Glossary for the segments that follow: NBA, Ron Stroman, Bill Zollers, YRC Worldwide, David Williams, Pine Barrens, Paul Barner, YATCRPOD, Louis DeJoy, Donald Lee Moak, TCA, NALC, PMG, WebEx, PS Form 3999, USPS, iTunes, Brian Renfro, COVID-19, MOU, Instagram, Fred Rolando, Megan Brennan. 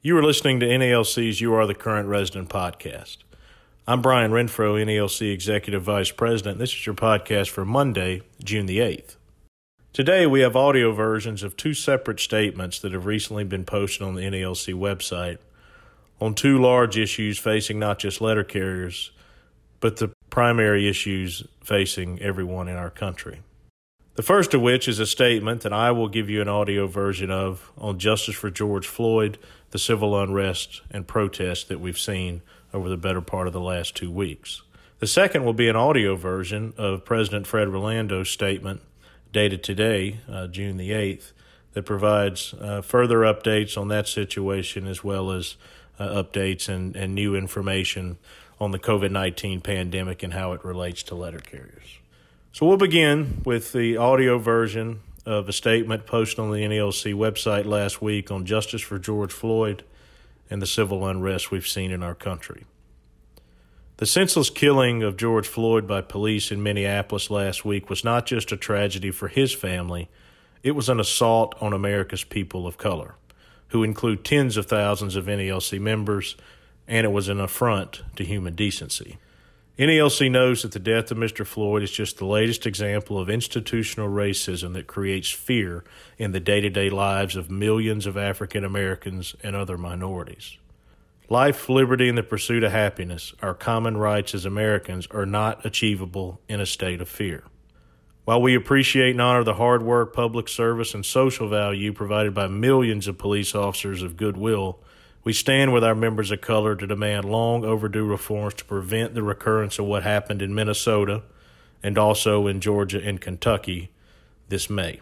You are listening to NALC's You Are the Current Resident podcast. I'm Brian Renfro, NALC Executive Vice President. This is your podcast for Monday, June the 8th. Today we have audio versions of two separate statements that have recently been posted on the NALC website on two large issues facing not just letter carriers, but the primary issues facing everyone in our country. The first of which is a statement that I will give you an audio version of on justice for George Floyd, the civil unrest and protests that we've seen over the better part of the last 2 weeks. The second will be an audio version of President Fred Rolando's statement dated today, June the 8th, that provides further updates on that situation as well as updates and new information on the COVID-19 pandemic and how it relates to letter carriers. So we'll begin with the audio version of a statement posted on the NALC website last week on justice for George Floyd and the civil unrest we've seen in our country. The senseless killing of George Floyd by police in Minneapolis last week was not just a tragedy for his family, it was an assault on America's people of color, who include tens of thousands of NALC members, and it was an affront to human decency. NALC knows that the death of Mr. Floyd is just the latest example of institutional racism that creates fear in the day-to-day lives of millions of African Americans and other minorities. Life, liberty, and the pursuit of happiness, our common rights as Americans, are not achievable in a state of fear. While we appreciate and honor the hard work, public service, and social value provided by millions of police officers of goodwill, we stand with our members of color to demand long overdue reforms to prevent the recurrence of what happened in Minnesota and also in Georgia and Kentucky this May.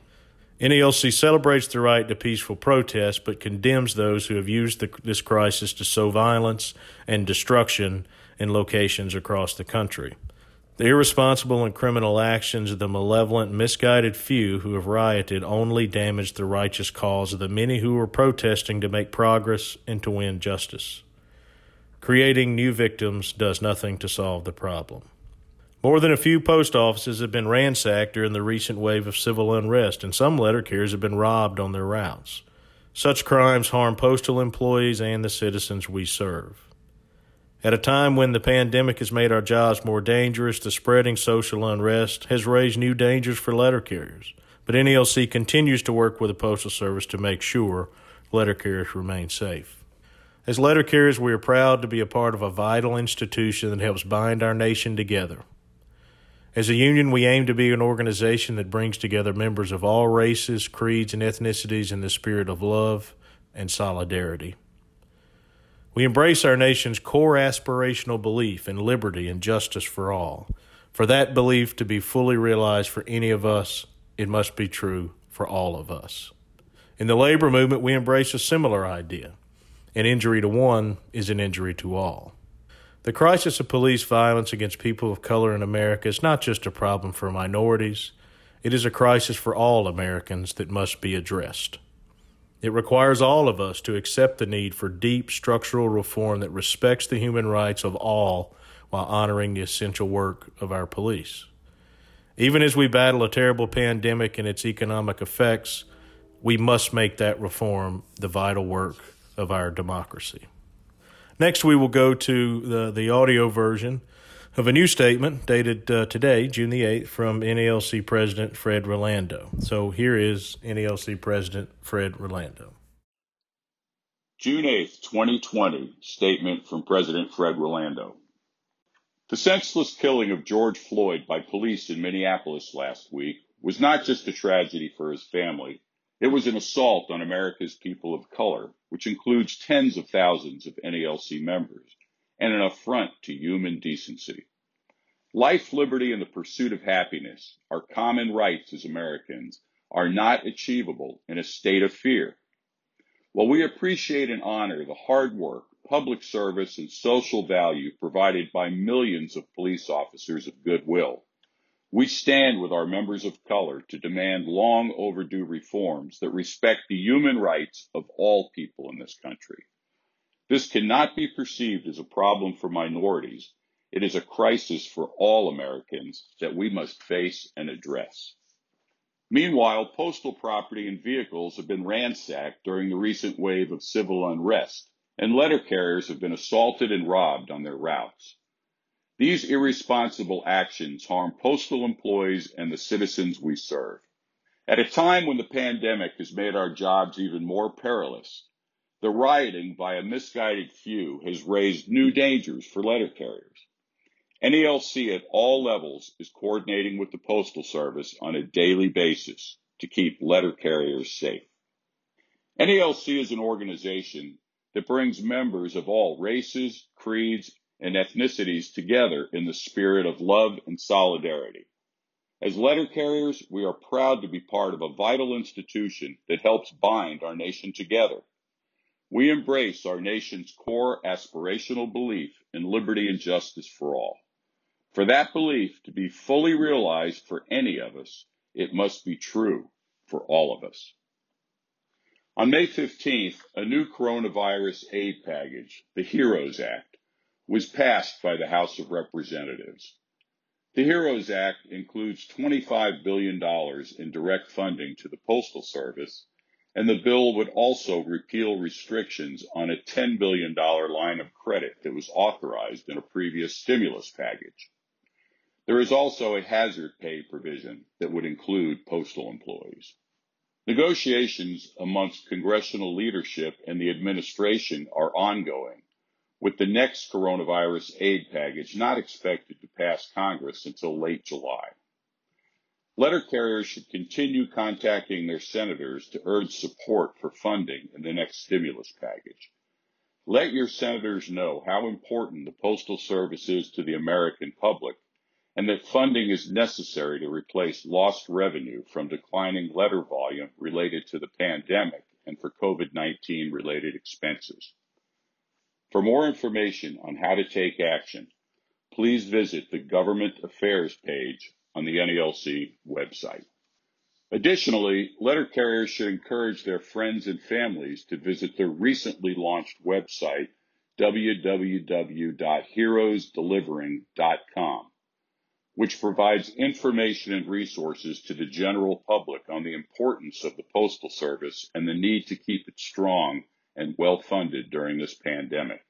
NALC celebrates the right to peaceful protest but condemns those who have used this crisis to sow violence and destruction in locations across the country. The irresponsible and criminal actions of the malevolent, misguided few who have rioted only damage the righteous cause of the many who are protesting to make progress and to win justice. Creating new victims does nothing to solve the problem. More than a few post offices have been ransacked during the recent wave of civil unrest, and some letter carriers have been robbed on their routes. Such crimes harm postal employees and the citizens we serve. At a time when the pandemic has made our jobs more dangerous, the spreading social unrest has raised new dangers for letter carriers. But NALC continues to work with the Postal Service to make sure letter carriers remain safe. As letter carriers, we are proud to be a part of a vital institution that helps bind our nation together. As a union, we aim to be an organization that brings together members of all races, creeds, and ethnicities in the spirit of love and solidarity. We embrace our nation's core aspirational belief in liberty and justice for all. For that belief to be fully realized for any of us, it must be true for all of us. In the labor movement, we embrace a similar idea. An injury to one is an injury to all. The crisis of police violence against people of color in America is not just a problem for minorities. It is a crisis for all Americans that must be addressed. It requires all of us to accept the need for deep structural reform that respects the human rights of all while honoring the essential work of our police. Even as we battle a terrible pandemic and its economic effects, we must make that reform the vital work of our democracy. Next, we will go to the audio version of a new statement dated today, June the 8th, from NALC President Fred Rolando. So here is NALC President Fred Rolando. June 8th, 2020, statement from President Fred Rolando. The senseless killing of George Floyd by police in Minneapolis last week was not just a tragedy for his family. It was an assault on America's people of color, which includes tens of thousands of NALC members, and an affront to human decency. Life, liberty, and the pursuit of happiness, our common rights as Americans, are not achievable in a state of fear. While we appreciate and honor the hard work, public service, and social value provided by millions of police officers of goodwill, we stand with our members of color to demand long overdue reforms that respect the human rights of all people in this country. This cannot be perceived as a problem for minorities. It is a crisis for all Americans that we must face and address. Meanwhile, postal property and vehicles have been ransacked during the recent wave of civil unrest, and letter carriers have been assaulted and robbed on their routes. These irresponsible actions harm postal employees and the citizens we serve. At a time when the pandemic has made our jobs even more perilous, the rioting by a misguided few has raised new dangers for letter carriers. NALC at all levels is coordinating with the Postal Service on a daily basis to keep letter carriers safe. NALC is an organization that brings members of all races, creeds, and ethnicities together in the spirit of love and solidarity. As letter carriers, we are proud to be part of a vital institution that helps bind our nation together. We embrace our nation's core aspirational belief in liberty and justice for all. For that belief to be fully realized for any of us, it must be true for all of us. On May 15th, a new coronavirus aid package, the HEROES Act, was passed by the House of Representatives. The HEROES Act includes $25 billion in direct funding to the Postal Service, and the bill would also repeal restrictions on a $10 billion line of credit that was authorized in a previous stimulus package. There is also a hazard pay provision that would include postal employees. Negotiations amongst congressional leadership and the administration are ongoing, with the next coronavirus aid package not expected to pass Congress until late July. Letter carriers should continue contacting their senators to urge support for funding in the next stimulus package. Let your senators know how important the Postal Service is to the American public and that funding is necessary to replace lost revenue from declining letter volume related to the pandemic and for COVID-19 related expenses. For more information on how to take action, please visit the Government Affairs page on the NALC website. Additionally, letter carriers should encourage their friends and families to visit their recently launched website, www.heroesdelivering.com, which provides information and resources to the general public on the importance of the Postal Service and the need to keep it strong and well-funded during this pandemic.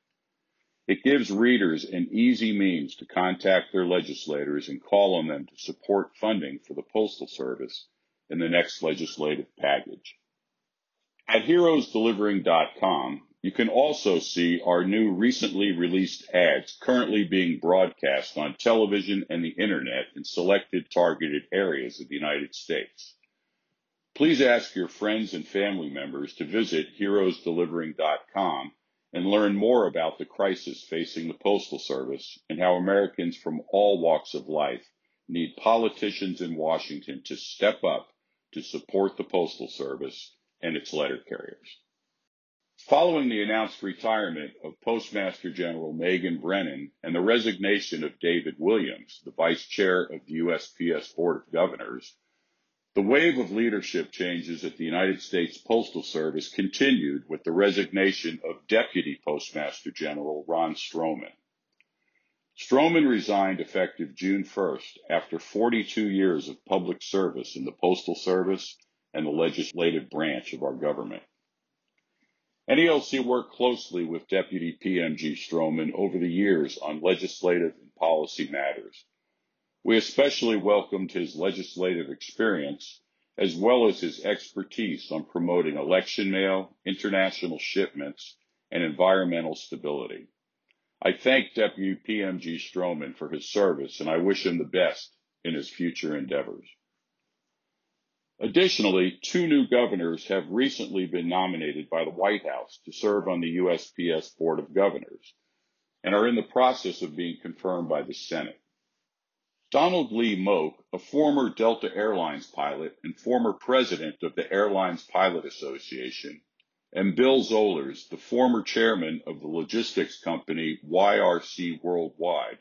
It gives readers an easy means to contact their legislators and call on them to support funding for the Postal Service in the next legislative package. At heroesdelivering.com, you can also see our new recently released ads currently being broadcast on television and the internet in selected targeted areas of the United States. Please ask your friends and family members to visit heroesdelivering.com and learn more about the crisis facing the Postal Service and how Americans from all walks of life need politicians in Washington to step up to support the Postal Service and its letter carriers. Following the announced retirement of Postmaster General Megan Brennan and the resignation of David Williams, the Vice Chair of the USPS Board of Governors, the wave of leadership changes at the United States Postal Service continued with the resignation of Deputy Postmaster General Ron Stroman. Stroman resigned effective June 1st after 42 years of public service in the Postal Service and the legislative branch of our government. NALC worked closely with Deputy PMG Stroman over the years on legislative and policy matters. We especially welcomed his legislative experience, as well as his expertise on promoting election mail, international shipments, and environmental stability. I thank Deputy PMG Stroman for his service, and I wish him the best in his future endeavors. Additionally, 2 new governors have recently been nominated by the White House to serve on the USPS Board of Governors and are in the process of being confirmed by the Senate. Donald Lee Moak, a former Delta Airlines pilot and former president of the Airlines Pilot Association, and Bill Zollers, the former chairman of the logistics company YRC Worldwide,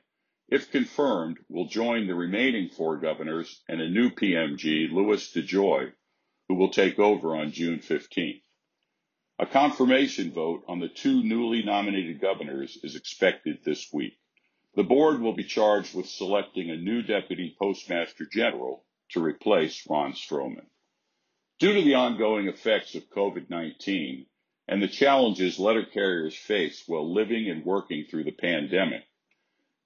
if confirmed, will join the remaining 4 governors and a new PMG, Louis DeJoy, who will take over on June 15th. A confirmation vote on the 2 newly nominated governors is expected this week. The board will be charged with selecting a new Deputy Postmaster General to replace Ron Stroman. Due to the ongoing effects of COVID-19 and the challenges letter carriers face while living and working through the pandemic,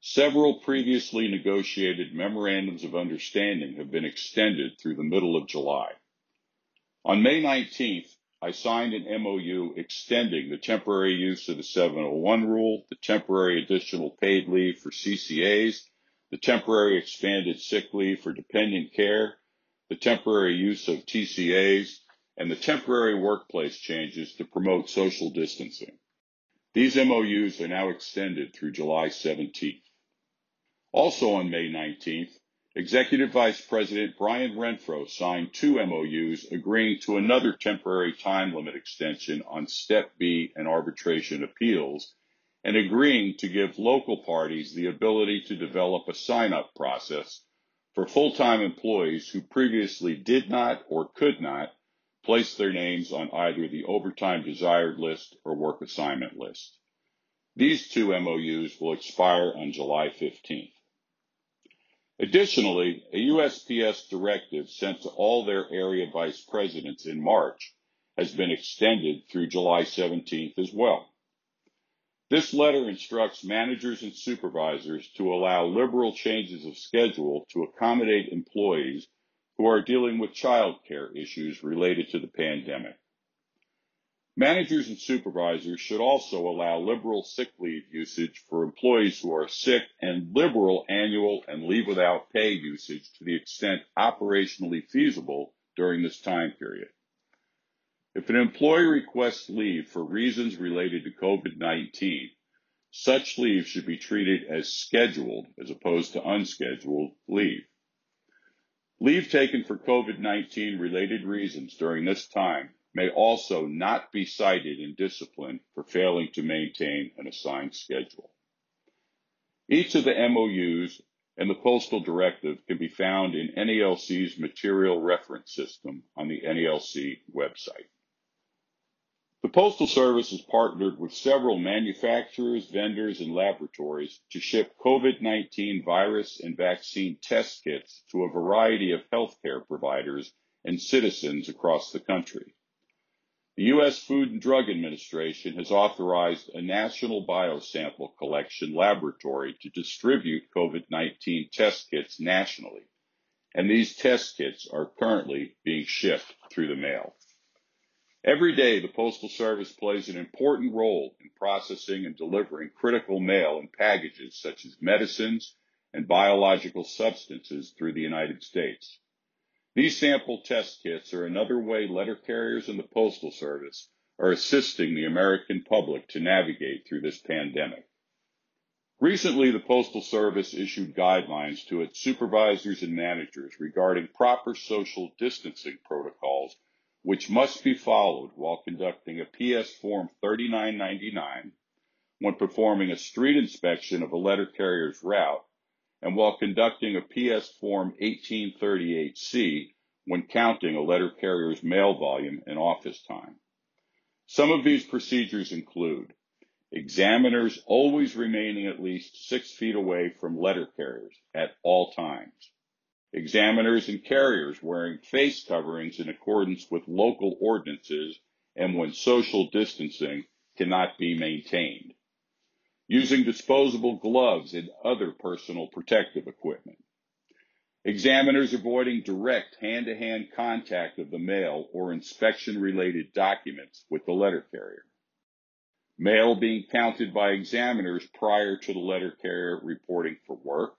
several previously negotiated memorandums of understanding have been extended through the middle of July. On May 19th, I signed an MOU extending the temporary use of the 701 rule, the temporary additional paid leave for CCAs, the temporary expanded sick leave for dependent care, the temporary use of TCAs, and the temporary workplace changes to promote social distancing. These MOUs are now extended through July 17th. Also on May 19th, Executive Vice President Brian Renfro signed two MOUs agreeing to another temporary time limit extension on Step B and arbitration appeals, and agreeing to give local parties the ability to develop a sign-up process for full-time employees who previously did not or could not place their names on either the overtime desired list or work assignment list. These two MOUs will expire on July 15th. Additionally, a USPS directive sent to all their area vice presidents in March has been extended through July 17th as well. This letter instructs managers and supervisors to allow liberal changes of schedule to accommodate employees who are dealing with child care issues related to the pandemic. Managers and supervisors should also allow liberal sick leave usage for employees who are sick, and liberal annual and leave without pay usage to the extent operationally feasible during this time period. If an employee requests leave for reasons related to COVID-19, such leave should be treated as scheduled as opposed to unscheduled leave. Leave taken for COVID-19 related reasons during this time may also not be cited in discipline for failing to maintain an assigned schedule. Each of the MOUs and the postal directive can be found in NALC's material reference system on the NALC website. The Postal Service has partnered with several manufacturers, vendors, and laboratories to ship COVID-19 virus and vaccine test kits to a variety of healthcare providers and citizens across the country. The U.S. Food and Drug Administration has authorized a national biosample collection laboratory to distribute COVID-19 test kits nationally, and these test kits are currently being shipped through the mail. Every day, the Postal Service plays an important role in processing and delivering critical mail and packages such as medicines and biological substances through the United States. These sample test kits are another way letter carriers and the Postal Service are assisting the American public to navigate through this pandemic. Recently, the Postal Service issued guidelines to its supervisors and managers regarding proper social distancing protocols, which must be followed while conducting a PS Form 3999, when performing a street inspection of a letter carrier's route, and while conducting a PS Form 1838C when counting a letter carrier's mail volume and office time. Some of these procedures include examiners always remaining at least 6 feet away from letter carriers at all times, examiners and carriers wearing face coverings in accordance with local ordinances and when social distancing cannot be maintained, using disposable gloves and other personal protective equipment, examiners avoiding direct hand-to-hand contact of the mail or inspection-related documents with the letter carrier, mail being counted by examiners prior to the letter carrier reporting for work,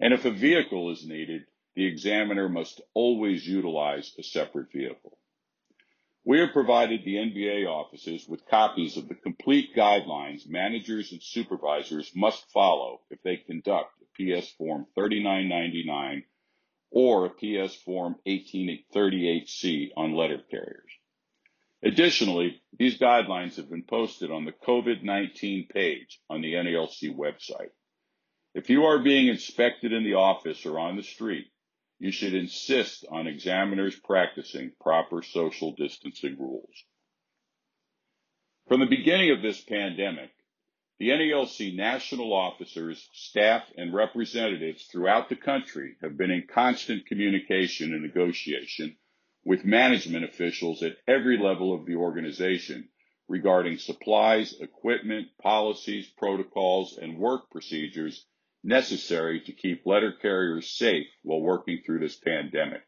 and if a vehicle is needed, the examiner must always utilize a separate vehicle. We have provided the NBA offices with copies of the complete guidelines managers and supervisors must follow if they conduct a PS Form 3999 or a PS Form 1838C on letter carriers. Additionally, these guidelines have been posted on the COVID-19 page on the NALC website. If you are being inspected in the office or on the street, you should insist on examiners practicing proper social distancing rules. From the beginning of this pandemic, The NALC national officers, staff, and representatives throughout the country have been in constant communication and negotiation with management officials at every level of the organization regarding supplies, equipment, policies, protocols, and work procedures necessary to keep letter carriers safe while working through this pandemic.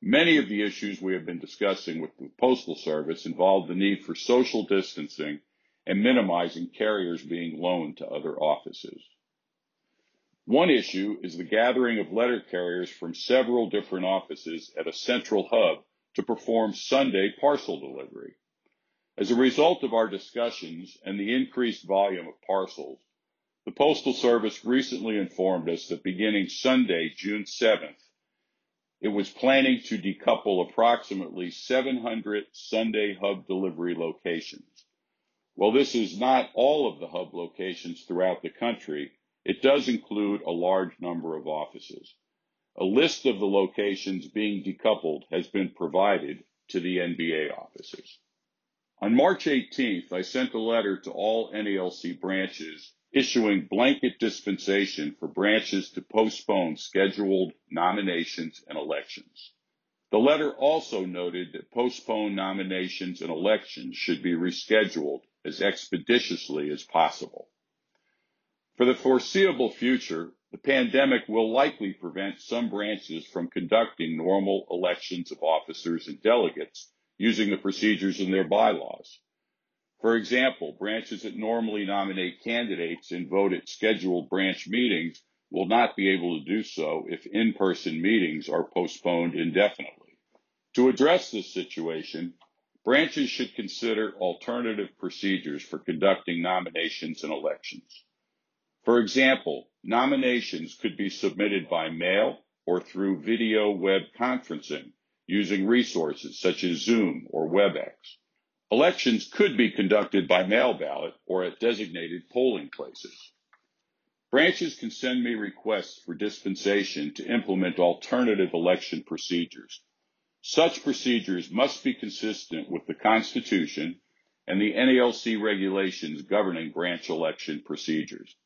Many of the issues we have been discussing with the Postal Service involve the need for social distancing and minimizing carriers being loaned to other offices. One issue is the gathering of letter carriers from several different offices at a central hub to perform Sunday parcel delivery. As a result of our discussions and the increased volume of parcels, the Postal Service recently informed us that beginning Sunday, June 7th, it was planning to decouple approximately 700 Sunday hub delivery locations. While this is not all of the hub locations throughout the country, it does include a large number of offices. A list of the locations being decoupled has been provided to the NBA offices. On March 18th, I sent a letter to all NALC branches issuing blanket dispensation for branches to postpone scheduled nominations and elections. The letter also noted that postponed nominations and elections should be rescheduled as expeditiously as possible. For the foreseeable future, the pandemic will likely prevent some branches from conducting normal elections of officers and delegates using the procedures in their bylaws. For example, branches that normally nominate candidates and vote at scheduled branch meetings will not be able to do so if in-person meetings are postponed indefinitely. To address this situation, branches should consider alternative procedures for conducting nominations and elections. For example, nominations could be submitted by mail or through video web conferencing using resources such as Zoom or WebEx. Elections could be conducted by mail ballot or at designated polling places. Branches can send me requests for dispensation to implement alternative election procedures. Such procedures must be consistent with the Constitution and the NALC regulations governing branch election procedures.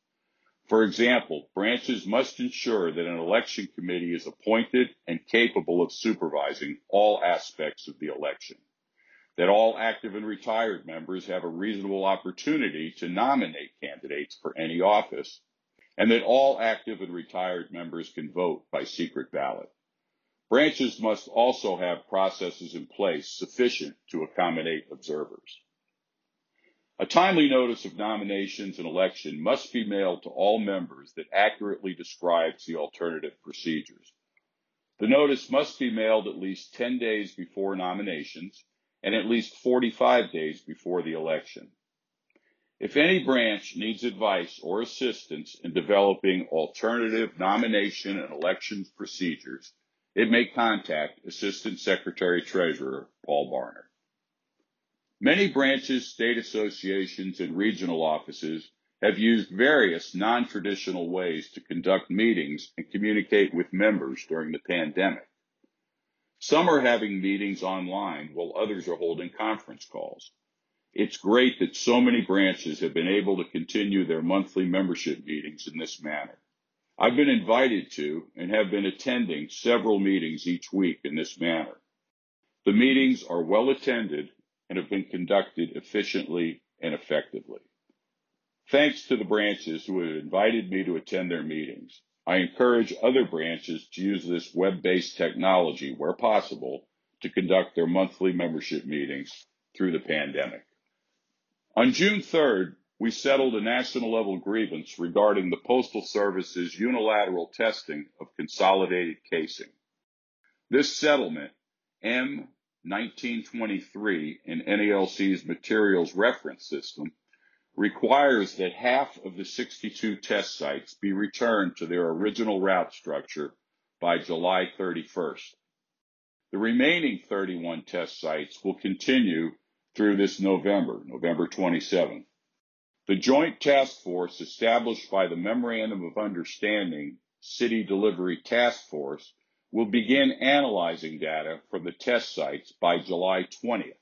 For example, branches must ensure that an election committee is appointed and capable of supervising all aspects of the election, that all active and retired members have a reasonable opportunity to nominate candidates for any office, and that all active and retired members can vote by secret ballot. Branches must also have processes in place sufficient to accommodate observers. A timely notice of nominations and election must be mailed to all members that accurately describes the alternative procedures. The notice must be mailed at least 10 days before nominations and at least 45 days before the election. If any branch needs advice or assistance in developing alternative nomination and elections procedures, it may contact Assistant Secretary Treasurer Paul Barner. Many branches, state associations, and regional offices have used various non-traditional ways to conduct meetings and communicate with members during the pandemic. Some are having meetings online while others are holding conference calls. It's great that so many branches have been able to continue their monthly membership meetings in this manner. I've been invited to and have been attending several meetings each week in this manner. The meetings are well attended and have been conducted efficiently and effectively. Thanks to the branches who have invited me to attend their meetings. I encourage other branches to use this web-based technology where possible to conduct their monthly membership meetings through the pandemic. On June 3rd, we settled a national-level grievance regarding the Postal Service's unilateral testing of consolidated casing. This settlement, M 1923 in NALC's Materials Reference System, requires that half of the 62 test sites be returned to their original route structure by July 31st. The remaining 31 test sites will continue through this November 27th. The Joint Task Force established by the Memorandum of Understanding City Delivery Task Force will begin analyzing data from the test sites by July 20th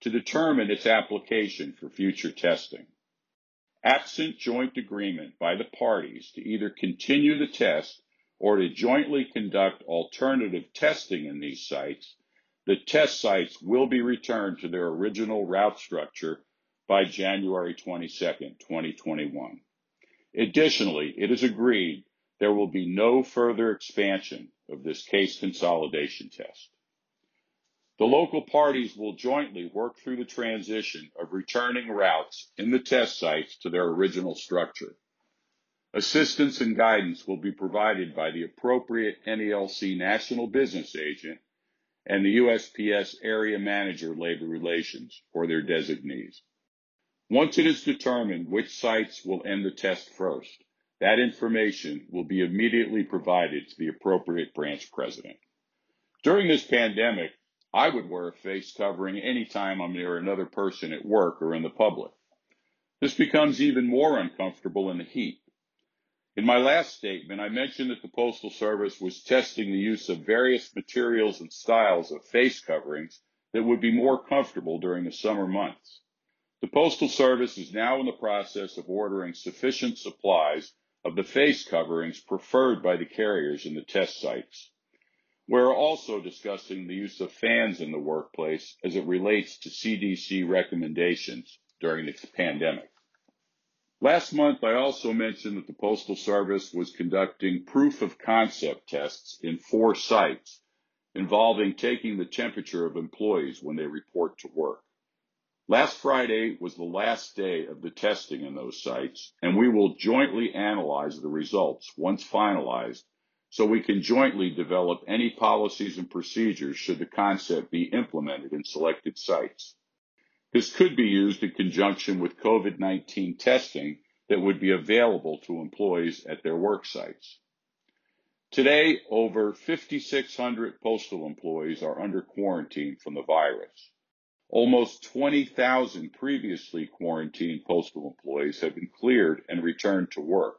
to determine its application for future testing. Absent joint agreement by the parties to either continue the test or to jointly conduct alternative testing in these sites, the test sites will be returned to their original route structure by January 22, 2021. Additionally, it is agreed there will be no further expansion of this case consolidation test. The local parties will jointly work through the transition of returning routes in the test sites to their original structure. Assistance and guidance will be provided by the appropriate NALC National Business Agent and the USPS Area Manager Labor Relations or their designees. Once it is determined which sites will end the test first, that information will be immediately provided to the appropriate branch president. During this pandemic, I would wear a face covering any time I'm near another person at work or in the public. This becomes even more uncomfortable in the heat. In my last statement, I mentioned that the Postal Service was testing the use of various materials and styles of face coverings that would be more comfortable during the summer months. The Postal Service is now in the process of ordering sufficient supplies of the face coverings preferred by the carriers in the test sites. We're also discussing the use of fans in the workplace as it relates to CDC recommendations during the pandemic. Last month, I also mentioned that the Postal Service was conducting proof-of-concept tests in 4 sites involving taking the temperature of employees when they report to work. Last Friday was the last day of the testing in those sites, and we will jointly analyze the results once finalized, so we can jointly develop any policies and procedures should the concept be implemented in selected sites. This could be used in conjunction with COVID-19 testing that would be available to employees at their work sites. Today, over 5,600 postal employees are under quarantine from the virus. Almost 20,000 previously quarantined postal employees have been cleared and returned to work.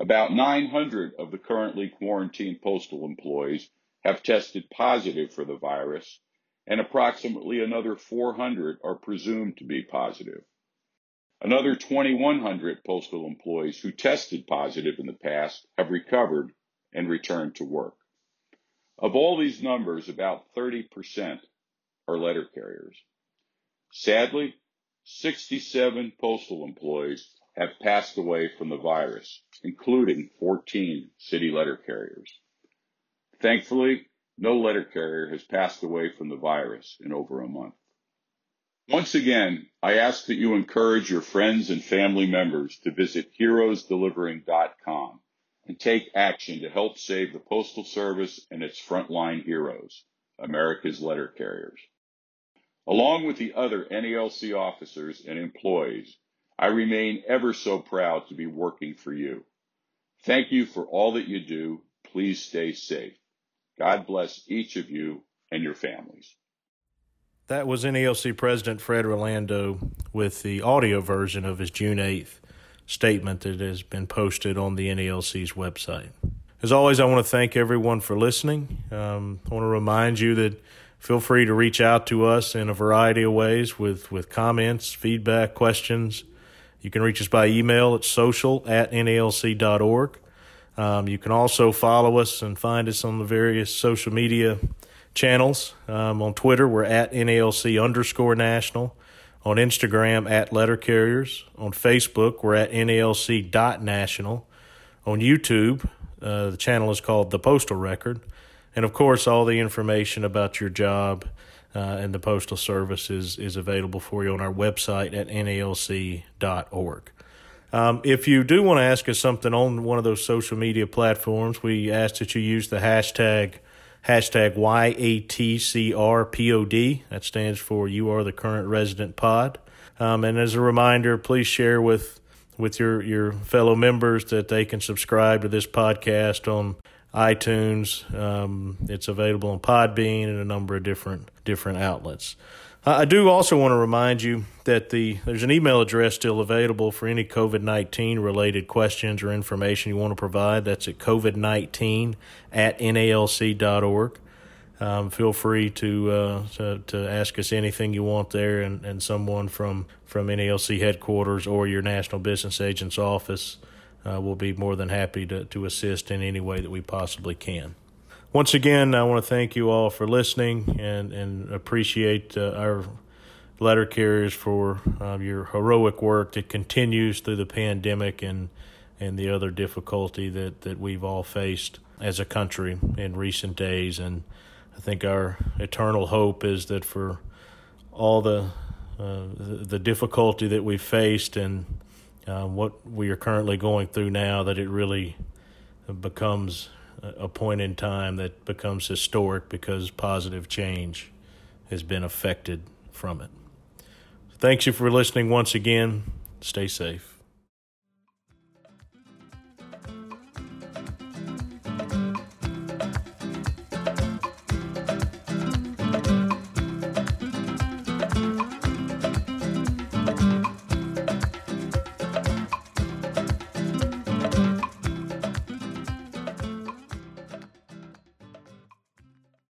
About 900 of the currently quarantined postal employees have tested positive for the virus, and approximately another 400 are presumed to be positive. Another 2,100 postal employees who tested positive in the past have recovered and returned to work. Of all these numbers, about 30% are letter carriers. Sadly, 67 postal employees have passed away from the virus, including 14 city letter carriers. Thankfully, no letter carrier has passed away from the virus in over a month. Once again, I ask that you encourage your friends and family members to visit heroesdelivering.com and take action to help save the Postal Service and its frontline heroes, America's letter carriers. Along with the other NALC officers and employees, I remain ever so proud to be working for you. Thank you for all that you do. Please stay safe. God bless each of you and your families. That was NALC President Fred Rolando with the audio version of his June 8th statement that has been posted on the NALC's website. As always, I want to thank everyone for listening. I want to remind you that feel free to reach out to us in a variety of ways with comments, feedback, questions. You can reach us by email at social@nalc.org. You can also follow us and find us on the various social media channels. On Twitter, we're at NALC_national. On Instagram, at Letter Carriers. On Facebook, we're at NALC.national. On YouTube, the channel is called The Postal Record. And, of course, all the information about your job and the Postal Service is available for you on our website at nalc.org. If you do want to ask us something on one of those social media platforms, we ask that you use the hashtag YATCRPOD. That stands for You Are the Current Resident Pod. And as a reminder, please share with your fellow members that they can subscribe to this podcast on iTunes. It's available on Podbean and a number of different outlets. I do also want to remind you that there's an email address still available for any COVID-19 related questions or information you want to provide. That's at COVID-19@NALC.org. Feel free to ask us anything you want there, and someone from NALC headquarters or your National Business Agent's office will be more than happy to assist in any way that we possibly can. Once again, I want to thank you all for listening and appreciate our letter carriers for your heroic work that continues through the pandemic and the other difficulty that we've all faced as a country in recent days. And I think our eternal hope is that for all the difficulty that we've faced and what we are currently going through now, that it really becomes a point in time that becomes historic because positive change has been affected from it. Thanks you for listening once again. Stay safe.